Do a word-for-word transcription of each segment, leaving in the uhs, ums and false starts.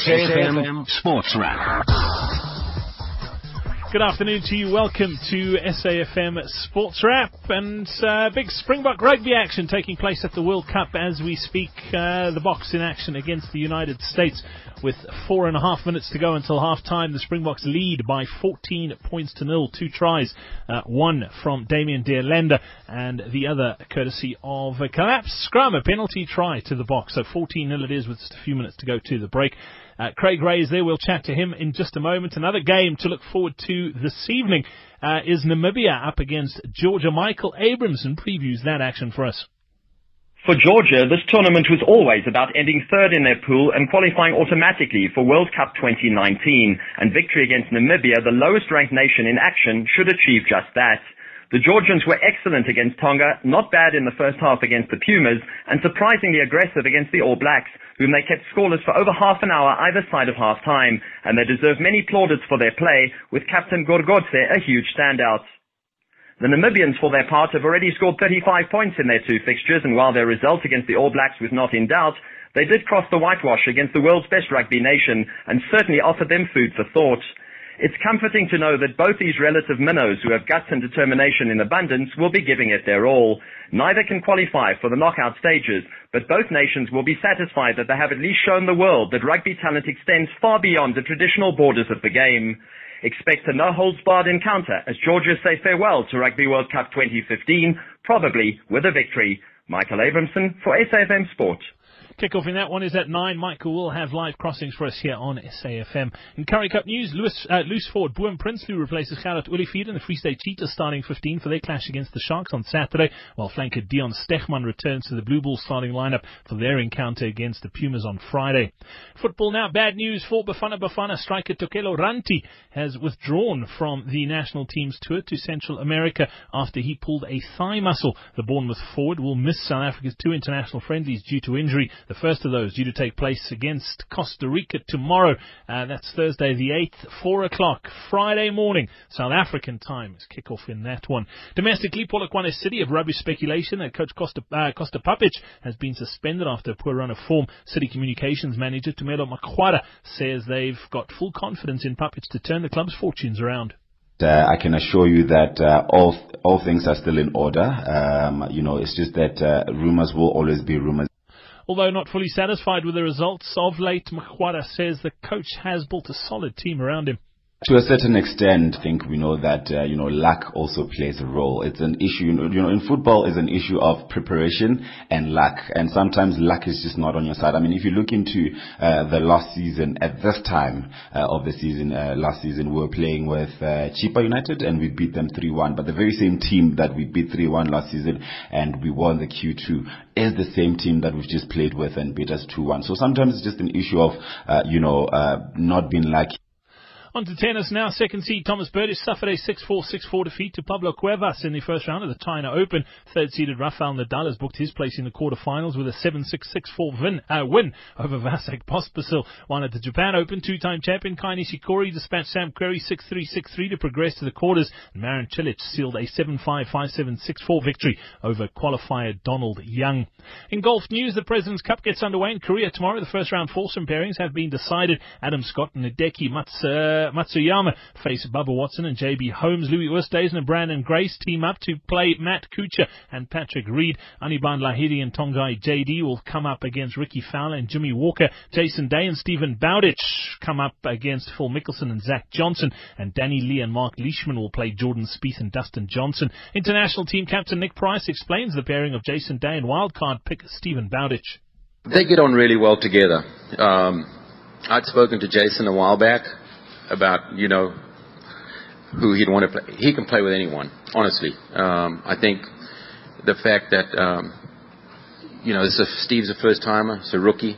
S A F M Sports Wrap. Good afternoon to you. Welcome to S A F M Sports Wrap, and uh, big Springbok rugby action taking place at the World Cup as we speak. Uh, the Boks in action against the United States with four and a half minutes to go until half time. The Springboks lead by fourteen points to nil, two tries, uh, one from Damian de Allende and the other courtesy of a collapsed scrum, a penalty try to the Boks. So fourteen nil it is with just a few minutes to go to the break. Uh, Craig Ray is there. We'll chat to him in just a moment. Another game to look forward to this evening uh, is Namibia up against Georgia. Michael Abramson previews that action for us. For Georgia, this tournament was always about ending third in their pool and qualifying automatically for World Cup twenty nineteen. And victory against Namibia, the lowest-ranked nation in action, should achieve just that. The Georgians were excellent against Tonga, not bad in the first half against the Pumas, and surprisingly aggressive against the All Blacks, whom they kept scoreless for over half an hour either side of half-time, and they deserve many plaudits for their play, with captain Gorgodse a huge standout. The Namibians, for their part, have already scored thirty-five points in their two fixtures, and while their result against the All Blacks was not in doubt, they did cross the whitewash against the world's best rugby nation, and certainly offered them food for thought. It's comforting to know that both these relative minnows, who have guts and determination in abundance, will be giving it their all. Neither can qualify for the knockout stages, but both nations will be satisfied that they have at least shown the world that rugby talent extends far beyond the traditional borders of the game. Expect a no-holds-barred encounter as Georgia say farewell to Rugby World Cup twenty fifteen, probably with a victory. Michael Abramson for S A F M Sport. Kickoff in that one is at nine. Michael will have live crossings for us here on S A F M. In Currie Cup news, Lewis, uh, Lewis Ford, Boon Prince, who replaces Charlotte Ulifida, and the Free State Cheetahs starting fifteen for their clash against the Sharks on Saturday, while flanker Dion Stechman returns to the Blue Bulls starting lineup for their encounter against the Pumas on Friday. Football now, bad news for Bafana Bafana. Striker Tokelo Ranti has withdrawn from the national team's tour to Central America after he pulled a thigh muscle. The Bournemouth forward will miss South Africa's two international friendlies due to injury. The first of those due to take place against Costa Rica tomorrow. Uh, that's Thursday the eighth, four o'clock. Friday morning, South African time is kickoff in that one. Domestically, Polokwane City of rubbish speculation that coach Costa, uh, Costa Papic has been suspended after a poor run of form. City Communications manager Tomelo Macuara says they've got full confidence in Papic to turn the club's fortunes around. Uh, I can assure you that uh, all all things are still in order. Um, you know, it's just that uh, rumours will always be rumours. Although not fully satisfied with the results of late, Makwara says the coach has built a solid team around him. To a certain extent, I think we know that, uh, you know, luck also plays a role. It's an issue, you know, in football it's an issue of preparation and luck. And sometimes luck is just not on your side. I mean, if you look into uh, the last season, at this time uh, of the season, uh, last season we were playing with uh, Chippa United and we beat them three one. But the very same team that we beat three one last season and we won the Q two is the same team that we've just played with and beat us two one. So sometimes it's just an issue of, uh, you know, uh, not being lucky. On to tennis now. Second seed Thomas Berdych suffered a six four, six four defeat to Pablo Cuevas in the first round of the China Open. Third-seeded Rafael Nadal has booked his place in the quarterfinals with a seven six, six four win, uh, win over Vasek Pospisil. One at the Japan Open, two-time champion Kei Nishikori dispatched Sam Querrey six three, six three to progress to the quarters. Marin Cilic sealed a seven five, five seven, six four victory over qualifier Donald Young. In golf news, the President's Cup gets underway in Korea tomorrow. The first-round foursome pairings have been decided. Adam Scott and Hideki Matsuyama. Uh, Matsuyama face Bubba Watson and J B Holmes. Louis Oosthuizen and Brandon Grace team up to play Matt Kuchar and Patrick Reed. Aniban Lahiri and Tongai J D will come up against Ricky Fowler and Jimmy Walker. Jason Day and Stephen Bowditch come up against Phil Mickelson and Zach Johnson. And Danny Lee and Mark Leishman will play Jordan Spieth and Dustin Johnson. International team captain Nick Price explains the pairing of Jason Day and wildcard pick Stephen Bowditch. They get on really well together. Um, I'd spoken to Jason a while back about, you know, who he'd want to play. He can play with anyone, honestly. Um, I think the fact that, um, you know, this is a, Steve's a first-timer, he's a rookie.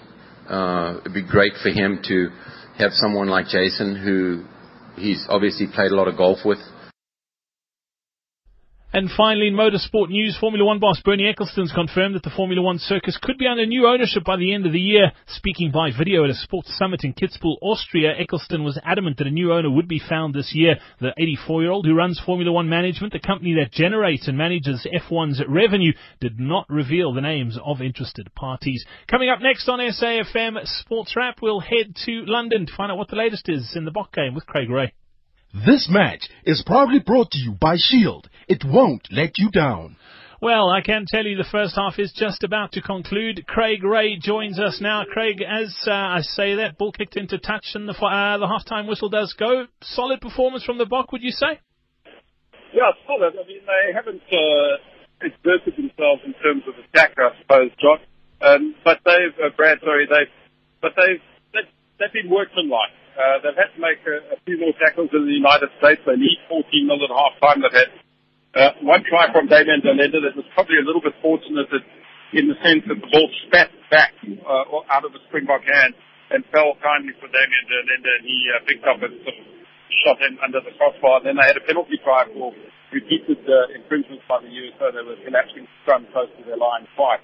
Uh, it'd be great for him to have someone like Jason, who he's obviously played a lot of golf with. And finally, in motorsport news, Formula One boss Bernie Ecclestone's confirmed that the Formula One circus could be under new ownership by the end of the year. Speaking by video at a sports summit in Kitzbühel, Austria, Ecclestone was adamant that a new owner would be found this year. The eighty-four-year-old who runs Formula One Management, the company that generates and manages F one's revenue, did not reveal the names of interested parties. Coming up next on S A F M Sports Wrap, we'll head to London to find out what the latest is in the Bok game with Craig Ray. This match is proudly brought to you by Shield. It won't let you down. Well, I can tell you the first half is just about to conclude. Craig Ray joins us now. Craig, as uh, I say that, ball kicked into touch and the, uh, the half-time whistle does go. Solid performance from the Bok, would you say? Yeah, solid. I mean, they haven't uh, exerted themselves in terms of attack, I suppose, John. Um, but they've, uh, Brad, sorry, they've, but they've, they've, they've been workmanlike. Uh, they've had to make a, a few more tackles in the United States. They need fourteen nil at half-time. They've had uh, one try from Damian de Allende that was probably a little bit fortunate in the sense that the ball spat back uh, out of the Springbok hand and fell kindly for Damian de Allende, and he uh, picked up and sort of shot him under the crossbar. And then they had a penalty try for repeated uh, infringements by the U S, so they were collapsing scrum close to their line twice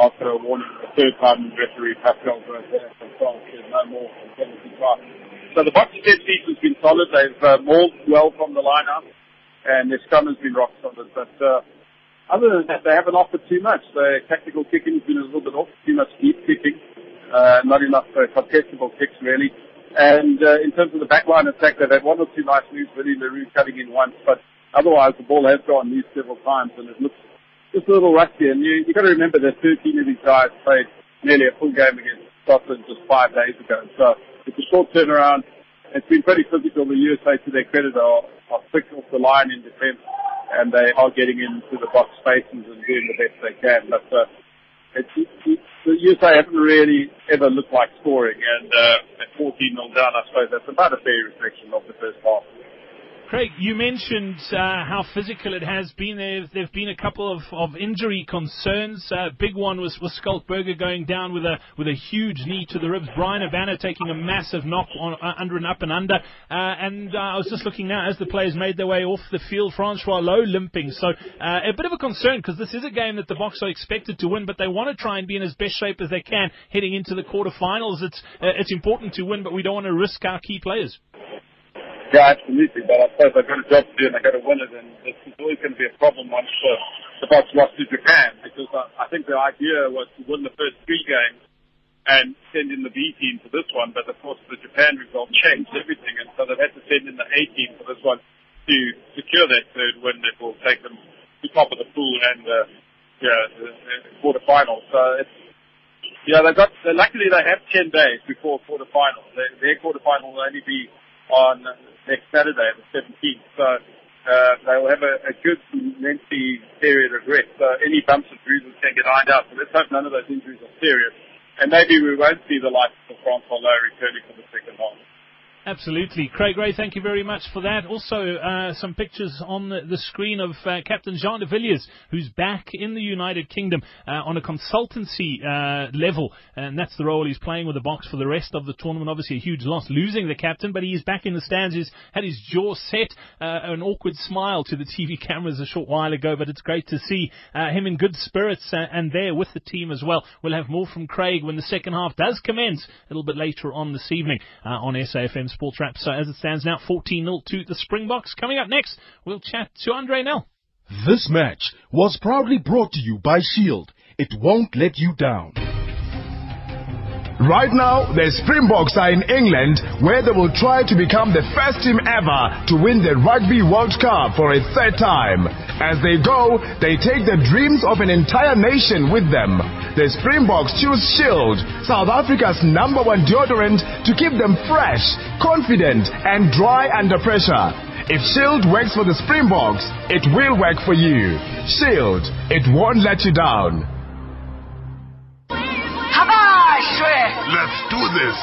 after a warning the third time referee Pascal Grossette from France said no more than penalty try. So the box set piece has been solid. They've uh, mauled well from the line-up, and their scrum has been rock solid. But uh, other than that, they haven't offered too much. Their tactical kicking has been a little bit off, too much deep kicking, uh, not enough uh, contestable kicks, really. And uh, in terms of the backline attack, they've had one or two nice moves, Willie LaRue cutting in once. But otherwise, the ball has gone loose several times, and it looks just a little rusty. And you, you've got to remember that thirteen of these guys played nearly a full game against Scotland just five days ago. So it's a short turnaround. It's been pretty physical. The U S A, to their credit, are, are thick off the line in defense, and they are getting into the box spaces and doing the best they can. But uh, it's, it's, the U S A haven't really ever looked like scoring, and uh, at fourteen nil down, I suppose that's about a fair reflection of the first half. Craig, you mentioned uh, how physical it has been. There have been a couple of, of injury concerns. Uh, big one was, was Schalk Burger going down with a with a huge knee to the ribs. Bryan Habana taking a massive knock on, uh, under an up and under. Uh, and uh, I was just looking now, as the players made their way off the field, Francois Lowe limping. So uh, a bit of a concern, because this is a game that the Boks are expected to win, but they want to try and be in as best shape as they can heading into the quarterfinals. It's, uh, it's important to win, but we don't want to risk our key players. Yeah, absolutely, but I suppose they've got a job to do and they've got to win it, and it's always going to be a problem once uh, the Boks lost to Japan, because I, I think the idea was to win the first three games and send in the B team for this one, but of course the Japan result changed everything, and so they've had to send in the A team for this one to secure that third win that will take them to top of the pool and uh, yeah, the, the quarterfinals. So it's, yeah, they've got, so luckily they have ten days before quarterfinals. Their, their quarterfinal will only be on next Saturday, the seventeenth. So uh, they will have a, a good, lengthy period of rest. So any bumps and bruises can get ironed out. So let's hope none of those injuries are serious. And maybe we won't see the likes of Francois Lowe returning for the second half. Absolutely. Craig Ray, thank you very much for that. Also, uh, some pictures on the, the screen of uh, Captain Jean de Villiers, who's back in the United Kingdom uh, on a consultancy uh, level, and that's the role he's playing with the Boks for the rest of the tournament. Obviously a huge loss losing the captain, but he is back in the stands. He's had his jaw set, uh, an awkward smile to the T V cameras a short while ago, but it's great to see uh, him in good spirits uh, and there with the team as well. We'll have more from Craig when the second half does commence a little bit later on this evening uh, on S A F M Sports Wrap. So as it stands now, fourteen nil to the Springboks. Coming up next, we'll chat to Andre Nel. This match was proudly brought to you by Shield. It won't let you down. Right now, the Springboks are in England, where they will try to become the first team ever to win the Rugby World Cup for a third time. As they go, they take the dreams of an entire nation with them. The Springboks choose Shield, South Africa's number one deodorant, to keep them fresh, confident, and dry under pressure. If Shield works for the Springboks, it will work for you. Shield, it won't let you down. Let's do this.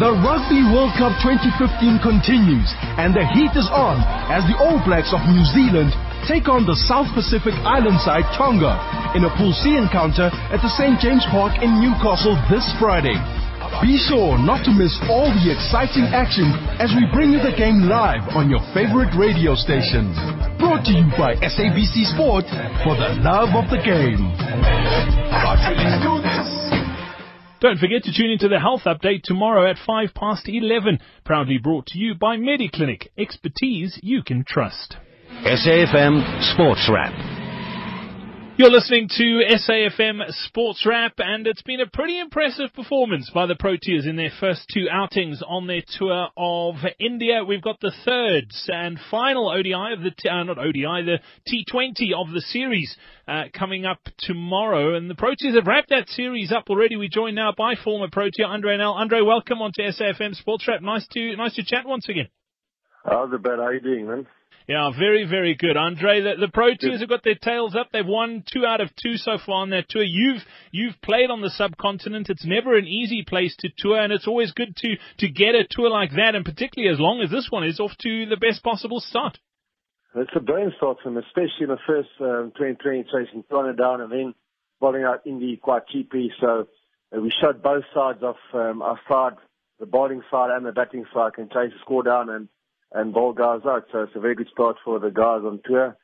The Rugby World Cup twenty fifteen continues, and the heat is on as the All Blacks of New Zealand take on the South Pacific Island side Tonga in a Pool C encounter at the Saint James Park in Newcastle this Friday. Be sure not to miss all the exciting action as we bring you the game live on your favorite radio stations. Brought to you by S A B C Sport for the love of the game. Don't forget to tune into the health update tomorrow at five past eleven. Proudly brought to you by MediClinic. Expertise you can trust. S A F M Sports Wrap. You're listening to S A F M Sports Wrap, and it's been a pretty impressive performance by the Proteas in their first two outings on their tour of India. We've got the third and final O D I of the, t- uh, not O D I, the T twenty of the series uh, coming up tomorrow. And the Proteas have wrapped that series up already. We're joined now by former Protea Andre Nel. Andre, welcome onto S A F M Sports Wrap. Nice to, nice to chat once again. How's it, Ben? How are you doing, man? Yeah, very, very good. Andre, the, the Proteas have got their tails up. They've won two out of two so far on that tour. You've you've played on the subcontinent. It's never an easy place to tour, and it's always good to, to get a tour like that, and particularly as long as this one is off to the best possible start. It's a brain start for them, especially in the first um, twenty twenty, chasing China down and then bowling out Indy quite cheaply. So uh, we showed both sides of um, our side, the bowling side and the batting side, can chase the score down and and bowl guys out. So it's a very good start for the guys on tour.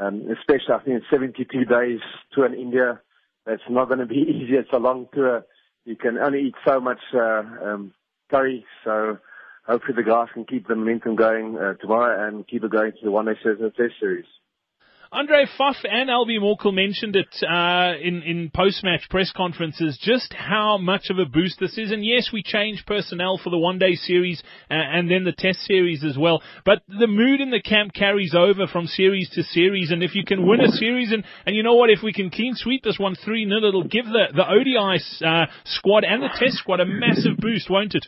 Um, especially, I think it's seventy-two days tour in India. That's not going to be easy. It's a long tour. You can only eat so much uh, um, curry. So hopefully the guys can keep the momentum going uh, tomorrow and keep it going to the one-day test series. Andre, Pfaff and Albie Morkel mentioned it uh, in, in post-match press conferences, just how much of a boost this is. And yes, we changed personnel for the one-day series uh, and then the test series as well. But the mood in the camp carries over from series to series. And if you can win a series, and, and you know what, if we can clean sweep this one three nil, it'll give the, the O D I uh, squad and the test squad a massive boost, won't it?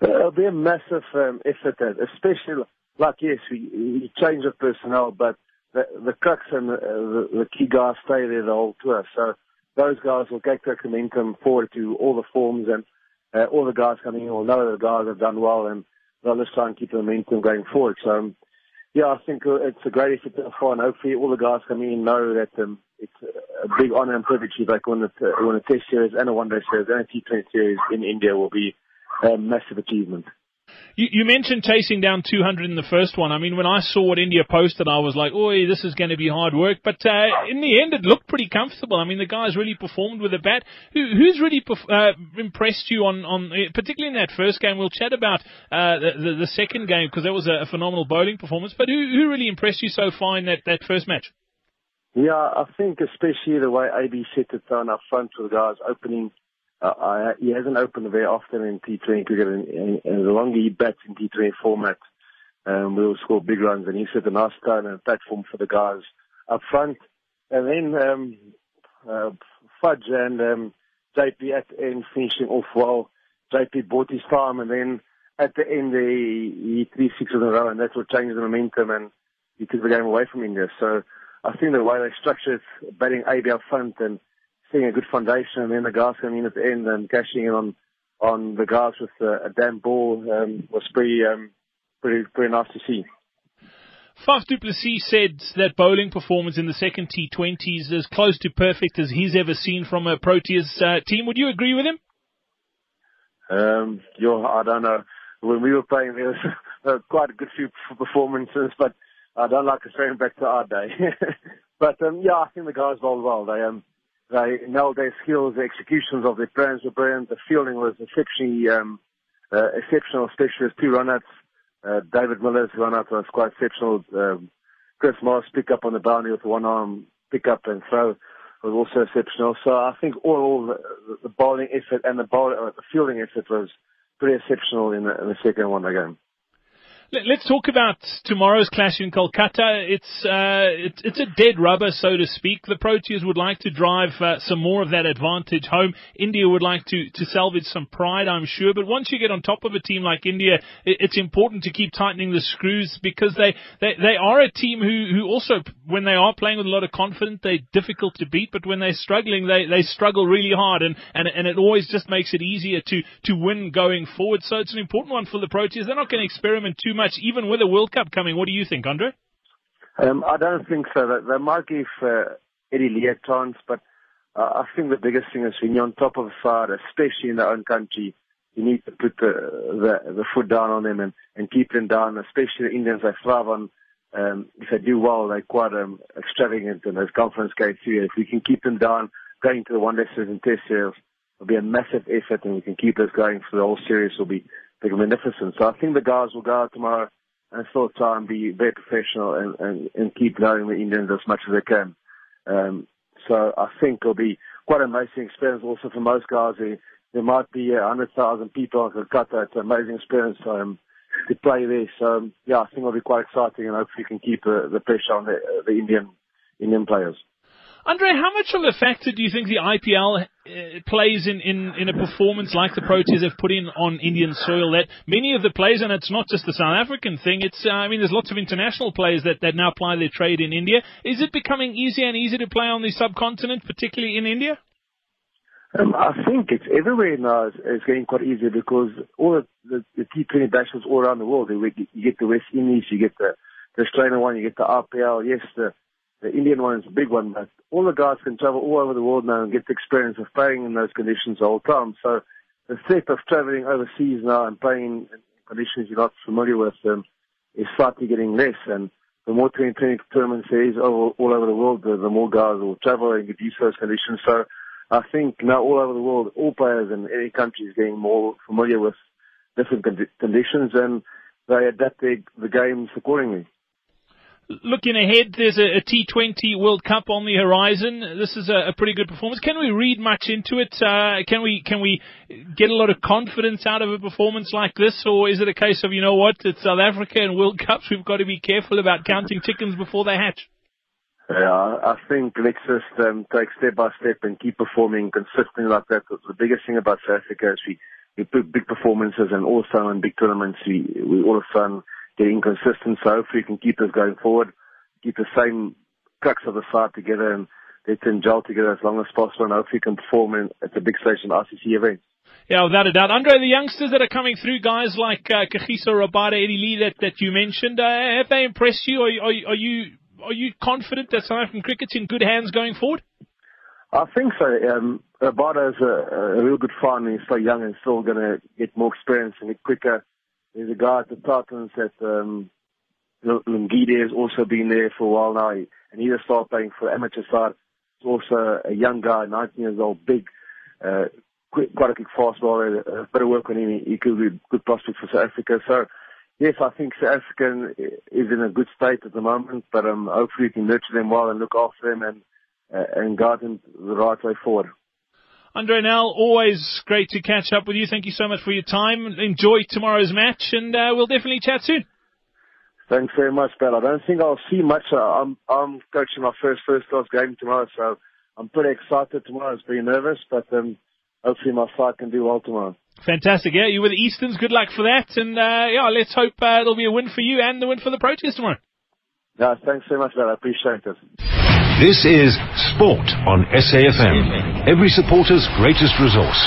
It'll be a massive um, effort, especially, like, yes, we, we change the personnel, but The, the crux and the, uh, the, the key guys stay there the whole tour. So those guys will get their momentum forward to all the forms, and uh, all the guys coming in will know that the guys have done well, and they'll just try and keep the momentum going forward. So, um, yeah, I think it's a great effort to find. Hopefully all the guys coming in know that um, it's a big honour and privilege if they can win a, win a test series and a one-day series and a T twenty series in India. Will be a massive achievement. You, you mentioned chasing down two hundred in the first one. I mean, when I saw what India posted, I was like, "Oi, this is going to be hard work." But uh, in the end, it looked pretty comfortable. I mean, the guys really performed with a bat. Who, who's really perf- uh, impressed you on, on, particularly in that first game? We'll chat about uh, the, the, the second game because that was a, a phenomenal bowling performance. But who, who really impressed you so far in that, that first match? Yeah, I think especially the way A B set the tone up front for the guys opening. Uh, I, he hasn't opened very often in T twenty cricket, and, and, and the longer he bats in T twenty format, um, we'll score big runs. And he set a nice tone and platform for the guys up front. And then um, uh, Fudge and um, J P at the end finishing off well. J P bought his time, and then at the end he, he three sixes in a row, and that's what changed the momentum, and he took the game away from India. So I think the way they structured batting A B up front and a good foundation, and then the guys coming in at the end and cashing in on, on the guys with a, a damn ball um, was pretty, um, pretty pretty nice to see. Fourie du Plessis said that bowling performance in the second T twenty is as close to perfect as he's ever seen from a Proteas uh, team. Would you agree with him? Um, you're, I don't know. When we were playing, there was quite a good few performances, but I don't like referring back to our day. But um, yeah, I think the guys bowled well. They um. They nailed their skills, the executions of their plans were brilliant. The fielding was exceptionally um, uh, exceptional, especially with two run-outs. Uh, David Miller's run-out was quite exceptional. Um, Chris Morris pick-up on the boundary with one-arm pick-up and throw was also exceptional. So I think all, all the, the bowling effort and the, bowl, uh, the fielding effort was pretty exceptional in the, in the second one again. Let's talk about tomorrow's clash in Kolkata. It's uh, it's, it's a dead rubber, so to speak. The Proteas would like to drive uh, some more of that advantage home. India would like to, to salvage some pride, I'm sure. But once you get on top of a team like India, it's important to keep tightening the screws because they, they, they are a team who, who also, when they are playing with a lot of confidence, they're difficult to beat. But when they're struggling, they, they struggle really hard, and, and, and it always just makes it easier to, to win going forward. So it's an important one for the Proteas. They're not going to experiment too much. Even with a World Cup coming, what do you think, Andre? Um, I don't think so. They might give uh, Eddie Lee a chance, but uh, I think the biggest thing is when you're on top of a side, especially in their own country, you need to put the the, the foot down on them and, and keep them down, especially the Indians. They thrive on Um, if they do well, they're quite um, extravagant in those conference games too. If we can keep them down, going to the one-day series and test series will be a massive effort, and we can keep us going for the whole series will be magnificent. So I think the guys will go out tomorrow and still try and be very professional and, and, and keep knowing the Indians as much as they can. Um, so I think it'll be quite an amazing experience also for most guys. There might be one hundred thousand people in Kolkata. It's an amazing experience um, to play there. So, yeah, I think it'll be quite exciting, and hopefully we can keep uh, the pressure on the, uh, the Indian Indian players. Andre, how much of a factor do you think the I P L uh, plays in, in, in a performance like the Proteas have put in on Indian soil? That many of the players, and it's not just the South African thing, it's uh, I mean, there's lots of international players that, that now ply their trade in India. Is it becoming easier and easier to play on the subcontinent, particularly in India? Um, I think it's everywhere now. It's, it's getting quite easier because all the, the, the T twenty bashes all around the world. You get the West Indies, you get the, the Australian one, you get the I P L, yes, the The Indian one is a big one, but all the guys can travel all over the world now and get the experience of playing in those conditions all the time. So the step of traveling overseas now and playing in conditions you're not familiar with um, is slightly getting less. And the more twenty twenty tournaments there is all, all over the world, the, the more guys will travel and get used to those conditions. So I think now all over the world, all players in any country is getting more familiar with different condi- conditions, and they adapt their, the games accordingly. Looking ahead, there's a, a T twenty World Cup on the horizon. This is a, a pretty good performance. Can we read much into it? Uh, can we can we get a lot of confidence out of a performance like this? Or is it a case of, you know what, it's South Africa and World Cups, we've got to be careful about counting chickens before they hatch? Yeah, I think let's just um, take step by step and keep performing consistently like that. The biggest thing about South Africa is we, we put big performances, and also in big tournaments we, we all of a sudden getting consistent, so hopefully we can keep us going forward, keep the same crux of the side together, and let them gel together as long as possible, and hopefully we can perform in, at the big stage in I C C events. Yeah, without a doubt. Andre, the youngsters that are coming through, guys like uh, Kagiso Rabada, Eddie Lee that, that you mentioned, uh, have they impressed you? Are, are, are you are you confident that South African cricket's in good hands going forward? I think so. Um, Rabada is a, a real good find, and he's so young and still going to get more experience and get quicker. There's a guy at the Titans that um, Lungide has also been there for a while now, and he just started playing for amateur side. He's also a young guy, nineteen years old, big, uh, quick, quite a quick fast bowler. A bit of work on him, he could be a good prospect for South Africa. So, yes, I think South African is in a good state at the moment, but um, hopefully we can nurture them well and look after them and uh, and guide them the right way forward. Andre Nel, always great to catch up with you. Thank you so much for your time. Enjoy tomorrow's match, and uh, we'll definitely chat soon. Thanks very much, Bella. I don't think I'll see much. Uh, I'm I'm coaching my first first-class game tomorrow, so I'm pretty excited tomorrow. I was pretty nervous, but um, hopefully my side can do well tomorrow. Fantastic. Yeah, you were the Easterns. Good luck for that. And, uh, yeah, let's hope uh, it'll be a win for you and the win for the Proteas tomorrow. No, thanks so much, Bella. I appreciate it. This is Sport on S A F M, every supporter's greatest resource.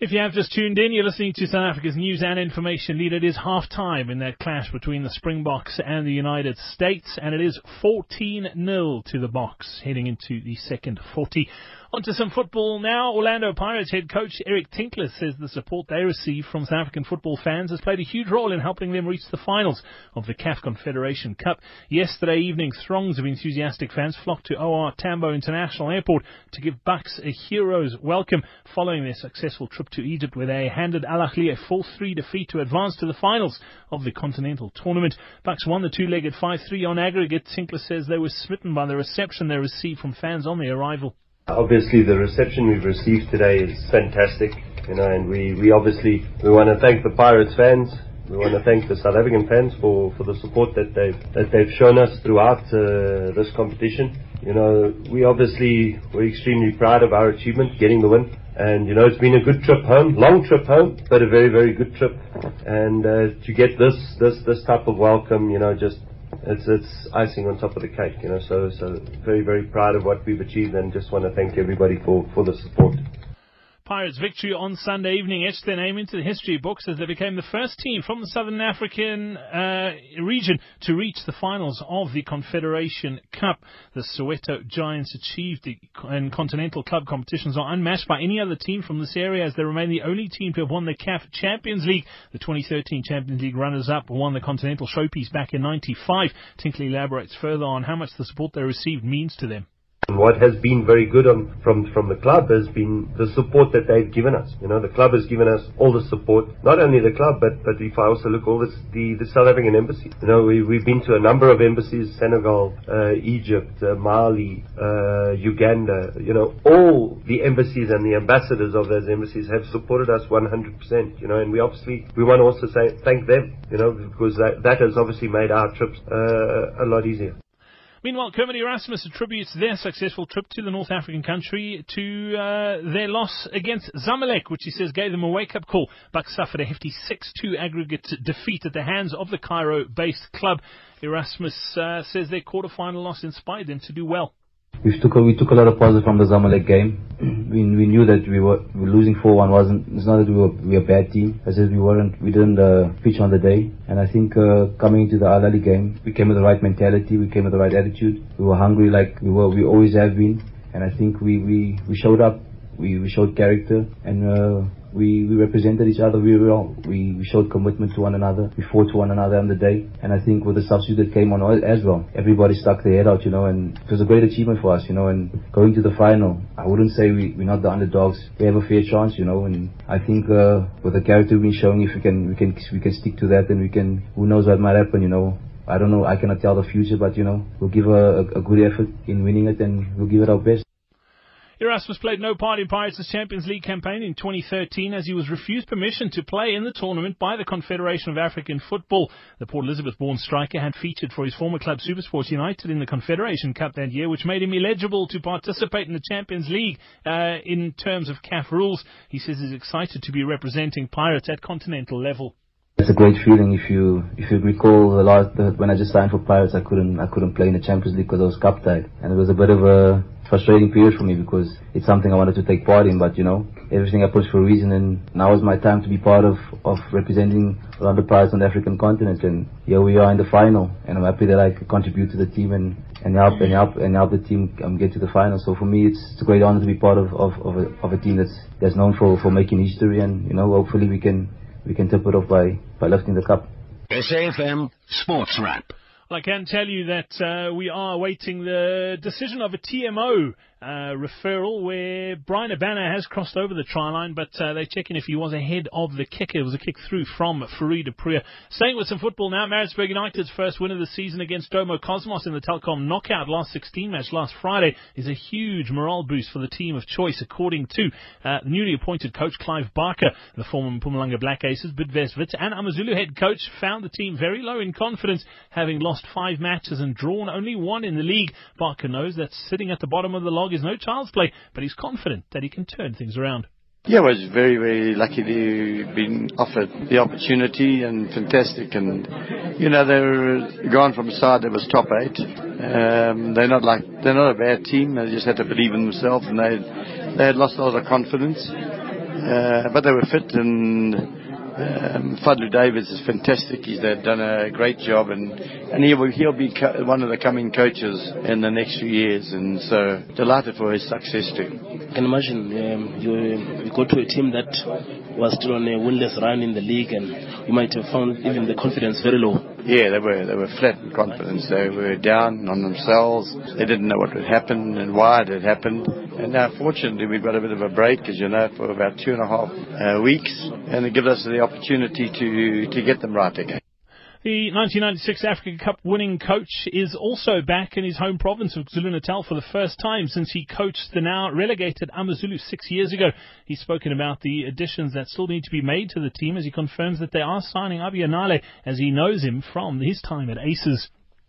If you have just tuned in, you're listening to South Africa's news and information lead. It is half-time in that clash between the Springboks and the United States, and it is fourteen nil to the Boks heading into the second forty. On to some football now. Orlando Pirates head coach Eric Tinkler says the support they receive from South African football fans has played a huge role in helping them reach the finals of the C A F Confederation Cup. Yesterday evening, throngs of enthusiastic fans flocked to O R Tambo International Airport to give Bucks a hero's welcome following their successful trip to Egypt, where they handed Al Ahly a four three defeat to advance to the finals of the continental tournament. Bucks won the two-legged five three on aggregate. Tinkler says they were smitten by the reception they received from fans on their arrival. Obviously the reception we've received today is fantastic, you know, and we, we obviously, we want to thank the Pirates fans, we want to thank the South African fans for, for the support that they've, that they've shown us throughout uh, this competition. You know, we obviously were extremely proud of our achievement, getting the win, and you know, it's been a good trip home, long trip home, but a very, very good trip, and uh, to get this, this, this type of welcome, you know, just It's it's icing on top of the cake, you know, so so very, very proud of what we've achieved, and just want to thank everybody for, for the support. Pirates' victory on Sunday evening etched their name into the history books as they became the first team from the Southern African uh, region to reach the finals of the Confederation Cup. The Soweto Giants achieved the, in continental club competitions are unmatched by any other team from this area as they remain the only team to have won the C A F Champions League. The twenty thirteen Champions League runners-up won the continental showpiece back in ninety-five. Tinkley elaborates further on how much the support they received means to them. What has been very good on, from from the club has been the support that they've given us. You know, the club has given us all the support, not only the club, but, but if I also look all this, the, the South African embassy. You know, we, we've been to a number of embassies, Senegal, uh, Egypt, uh, Mali, uh, Uganda. You know, all the embassies and the ambassadors of those embassies have supported us one hundred percent, you know, and we obviously, we want to also say thank them, you know, because that, that has obviously made our trips uh, a lot easier. Meanwhile, Kermit Erasmus attributes their successful trip to the North African country to uh, their loss against Zamalek, which he says gave them a wake-up call. Bucks suffered a hefty six two aggregate defeat at the hands of the Cairo-based club. Erasmus uh, says their quarter-final loss inspired them to do well. We took a, we took a lot of positive from the Zamalek game. We we knew that we were, we were losing four one. Wasn't it's not that we were we were a bad team. I said we weren't. We didn't uh, pitch on the day. And I think uh, coming into the Al Ahly game, we came with the right mentality. We came with the right attitude. We were hungry like we were. We always have been. And I think we we, we showed up. We we showed character and. Uh, We, we represented each other very well. We, we showed commitment to one another. We fought to one another on the day. And I think with the substitute that came on as well, everybody stuck their head out, you know, and it was a great achievement for us, you know, and going to the final, I wouldn't say we, we're not the underdogs. We have a fair chance, you know, and I think uh, with the character we've been showing, if we can, we can, we can stick to that, then we can, who knows what might happen, you know. I don't know, I cannot tell the future, but, you know, we'll give a, a good effort in winning it and we'll give it our best. Erasmus played no part in Pirates' Champions League campaign in twenty thirteen as he was refused permission to play in the tournament by the Confederation of African Football. The Port Elizabeth-born striker had featured for his former club SuperSport United in the Confederation Cup that year, which made him eligible to participate in the Champions League uh, in terms of C A F rules. He says he's excited to be representing Pirates at continental level. It's a great feeling. If you if you recall the last the, when I just signed for Pirates, I couldn't I couldn't play in the Champions League because I was cup tied, and it was a bit of a frustrating period for me because it's something I wanted to take part in. But you know, everything I pushed for a reason, and now is my time to be part of of representing Orlando Pirates on the African continent. And here we are in the final, and I'm happy that I could contribute to the team and and help and help and help the team um, get to the final. So for me, it's a great honor to be part of of of a, of a team that's that's known for for making history, and you know, hopefully we can. We can tip it off by, by lifting the cup. S A F M Sports Wrap. Well, I can tell you that uh, we are awaiting the decision of a T M O uh, referral where Bryan Habana has crossed over the try line, but uh, they're checking if he was ahead of the kicker. It was a kick through from Fourie du Preez. Staying with some football now, Maritzburg United's first win of the season against Domo Cosmos in the Telkom knockout last sixteen match last Friday is a huge morale boost for the team of choice, according to uh, newly appointed coach Clive Barker. The former Mpumalanga Black Aces, Bidvest Wits and AmaZulu head coach found the team very low in confidence, having lost five matches and drawn only one in the league. Barker knows that sitting at the bottom of the log is no child's play, but he's confident that he can turn things around. Yeah, I was very, very lucky to have been offered the opportunity, and fantastic. And, you know, they're gone from a side that was top eight. Um, they're not like, they're not a bad team. They just had to believe in themselves, and they had, they had lost a lot of confidence. Uh, but they were fit, and Um, Fadlu Davids is fantastic. He's done a great job, and, and he will, he'll be co- one of the coming coaches in the next few years, and so delighted for his success too. I can imagine um, you, you go to a team that was still on a winless run in the league, and you might have found even the confidence very low. Yeah, they were they were flat in confidence. They were down on themselves. They didn't know what would happen and why it had happened. And now, fortunately, we've got a bit of a break, as you know, for about two and a half uh, weeks, and it gives us the opportunity to to get them right again. The nineteen ninety-six Africa Cup winning coach is also back in his home province of KwaZulu-Natal for the first time since he coached the now relegated AmaZulu six years ago. He's spoken about the additions that still need to be made to the team as he confirms that they are signing Abi Anale as he knows him from his time at Aces.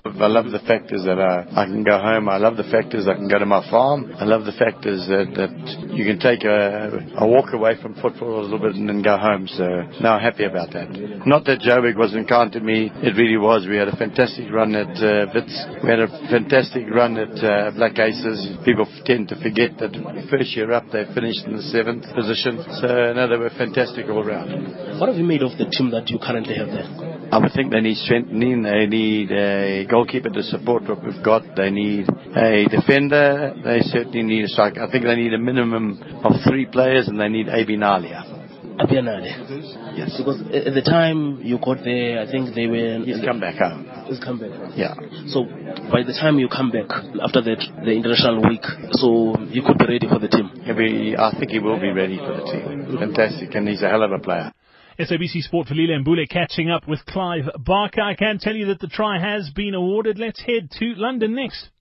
I love the fact is that I, I can go home. I love the fact is I can go to my farm. I love the fact is that, that you can take a, a walk away from football a little bit and then go home. So, no, I'm happy about that. Not that Joburg wasn't kind to me. It really was. We had a fantastic run at uh, Wits. We had a fantastic run at uh, Black Aces. People tend to forget that first year up they finished in the seventh position. So, no, they were fantastic all round. What have you made of the team that you currently have there? I would think they need strengthening. They need a goalkeeper to support what we've got. They need a defender. They certainly need a striker. I think they need a minimum of three players, and they need Eben Etzebeth. Yes. Because at the time you got there, I think they were... He's come back home. He's come back home. Yeah. So by the time you come back, after that, the international week, so you could be ready for the team. Be, I think he will be ready for the team. Fantastic. And he's a hell of a player. S A B C Sport for Lile Mbule catching up with Clive Barker. I can tell you that the try has been awarded. Let's head to London next.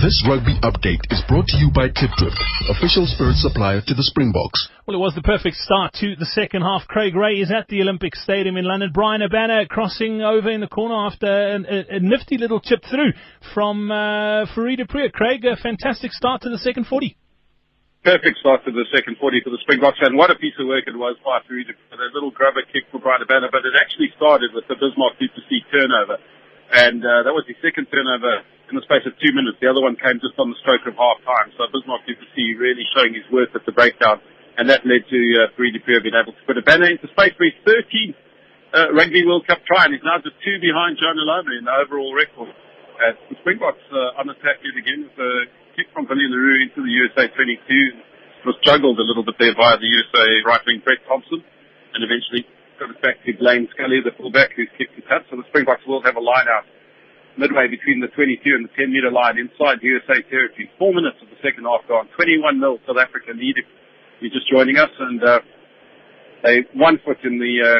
This rugby update is brought to you by Tipdrip, official spirit supplier to the Springboks. Well, it was the perfect start to the second half. Craig Ray is at the Olympic Stadium in London. Bryan Habana crossing over in the corner after a, a, a nifty little chip through from uh, Fourie du Preez. Craig, a fantastic start to the second forty. Perfect start to the second forty for the Springboks, and what a piece of work it was by Fourie du Preez. That little grubber kick for Bryan Habana, but it actually started with the Bismarck du Plessis turnover, and uh, that was his second turnover in the space of two minutes. The other one came just on the stroke of half time, so Bismarck du Plessis really showing his worth at the breakdown, and that led to uh, Fourie du Preez being able to put Habana into space for his thirteenth uh, Rugby World Cup try, and he's now just two behind John Olomoué in the overall record. Uh, the Springboks uh, on attack yet again with a kick from Villeneuve into the U S A twenty-two. Was juggled a little bit there via the U S A right wing Brett Thompson, and eventually got it back to Blaine Scully, the fullback, who's kicked it up. So the Springboks will have a line out midway between the twenty-two and the ten metre line inside U S A territory. Four minutes of the second half gone, twenty-one nil South Africa lead. You're just joining us, and uh, they one foot in the uh,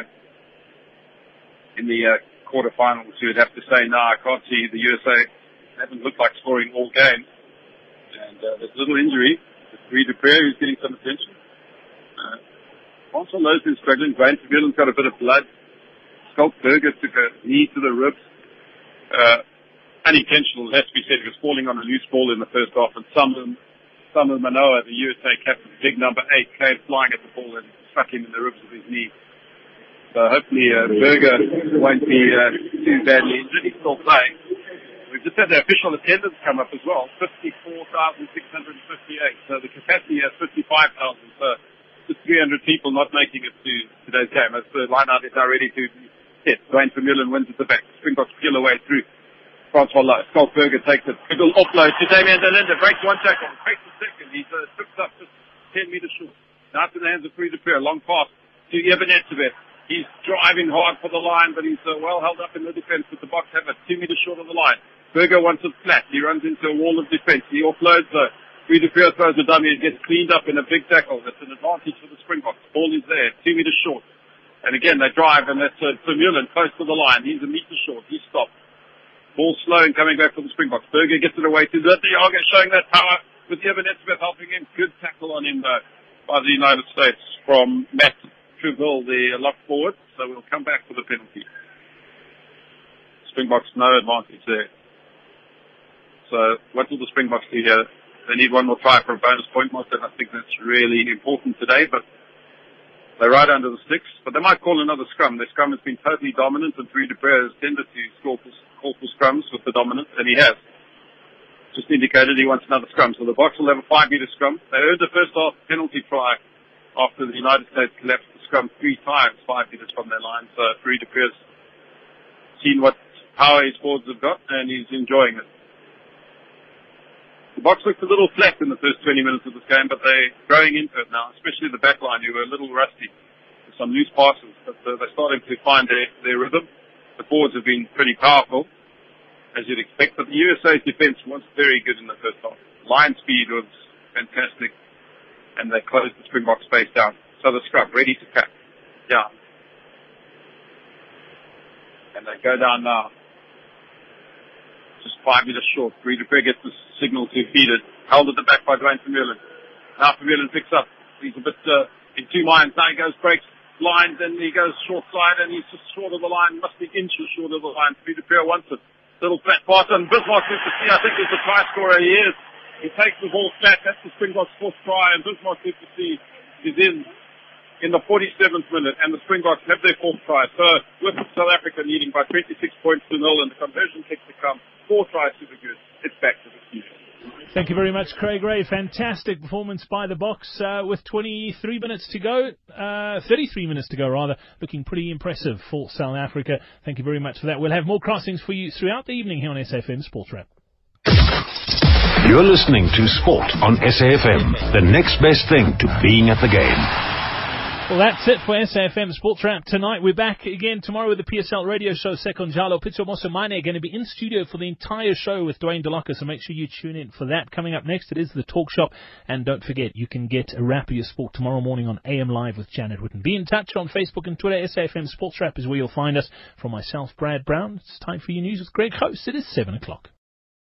in the uh, quarterfinals. You would have to say, nah, I can't see the U S A. They haven't looked like scoring all game, and uh, there's a little injury. Fourie du Preez, who's getting some attention. Uh, Francois Lowe's been struggling. Dwayne Vermeulen's got a bit of blood. Schalk Burger took a knee to the ribs. Uh, unintentional, it has to be said. He was falling on a loose ball in the first half, and Samu Manoa, the U S A captain, big number eight, came flying at the ball and struck him in the ribs of his knee. So hopefully uh, Burger won't be uh, too badly injured. He's still playing. We've just had the official attendance come up as well, fifty-four thousand six hundred fifty-eight. So the capacity is fifty-five thousand. So just three hundred people not making it to today's game. As the line-out is now ready to be set. Dwayne Vermeulen wins at the back. Springboks peel away through. Francois Lowe. Schalk Burger takes it. Little offload to Damian de Allende. Breaks one tackle. Breaks the second. He's uh, tripped up just ten metres short. Now to the hands of Fourie du Preez. Long pass to Eben Etzebeth. He's driving hard for the line, but he's uh, well held up in the defence with the box have it. Two metres short of the line. Burger wants it flat. He runs into a wall of defense. He offloads the Fourie du Preez throws a dummy. It gets cleaned up in a big tackle. That's an advantage for the Springboks. Ball is there, two meters short. And again, they drive, and that's uh, Vermeulen close to the line. He's a meter short. He stopped. Ball slow and coming back for the Springboks. Burger gets it away to Diogo, showing that power with Eben Etzebeth helping him. Good tackle on him, though, by the United States from Matt Treville, the lock forward. So we'll come back for the penalty. Springboks, no advantage there. So what will the Springboks do here? They need one more try for a bonus point, Mark, and I think that's really important today. But they're right under the sticks. But they might call another scrum. Their scrum has been totally dominant, and Fourie du Preez has tended to score for, call for scrums with the dominance, and he has. Just indicated he wants another scrum. So the Boks will have a five-metre scrum. They earned the first half penalty try after the United States collapsed the scrum three times, five metres from their line. So Fourie du Preez has seen what power his forwards have got, and he's enjoying it. The Boks looked a little flat in the first twenty minutes of this game, but they're growing into it now, especially the back line, who were a little rusty with some loose passes. But uh, they're starting to find their, their rhythm. The forwards have been pretty powerful, as you'd expect. But the U S A's defence was very good in the first half. Line speed was fantastic, and they closed the Springbok space down. So the scrub, ready to pack. Down. And they go down now. Just five metres short. Fourie du Preez gets the signal to feed it. Held at the back by Dwayne Vermeulen. Now Vermeulen picks up. He's a bit uh, in two minds. Now he goes, breaks lines, and he goes short side, and he's just short of the line. Must be inches short of the line. Fourie du Preez wants it. Little flat pass, and Bismarck du Plessis, I think, is the try scorer. He is. He takes the ball flat. That's the Springboks' fourth try, and Bismarck du Plessis is in in the forty-seventh minute, and the Springboks have their fourth try. So, with South Africa leading by twenty-six points to nil, and the conversion kick to come, four tries to the good, it's back to the future. Thank you very much, Craig Ray. Fantastic performance by the Boks uh, with twenty-three minutes to go, uh, thirty-three minutes to go rather, looking pretty impressive for South Africa. Thank you very much for that. We'll have more crossings for you throughout the evening here on S A F M Sports Wrap. You're listening to Sport on S A F M, the next best thing to being at the game. Well, that's it for S A F M Sports Wrap tonight. We're back again tomorrow with the P S L radio show. Sekonjalo, Pitso Mosomane are going to be in studio for the entire show with Dwayne DeLocca, so make sure you tune in for that. Coming up next, it is the Talk Shop. And don't forget, you can get a wrap of your sport tomorrow morning on A M Live with Janet Whitten. Be in touch on Facebook and Twitter. S A F M Sports Wrap is where you'll find us. From myself, Brad Brown, it's time for your news with Greg Host. It is seven o'clock.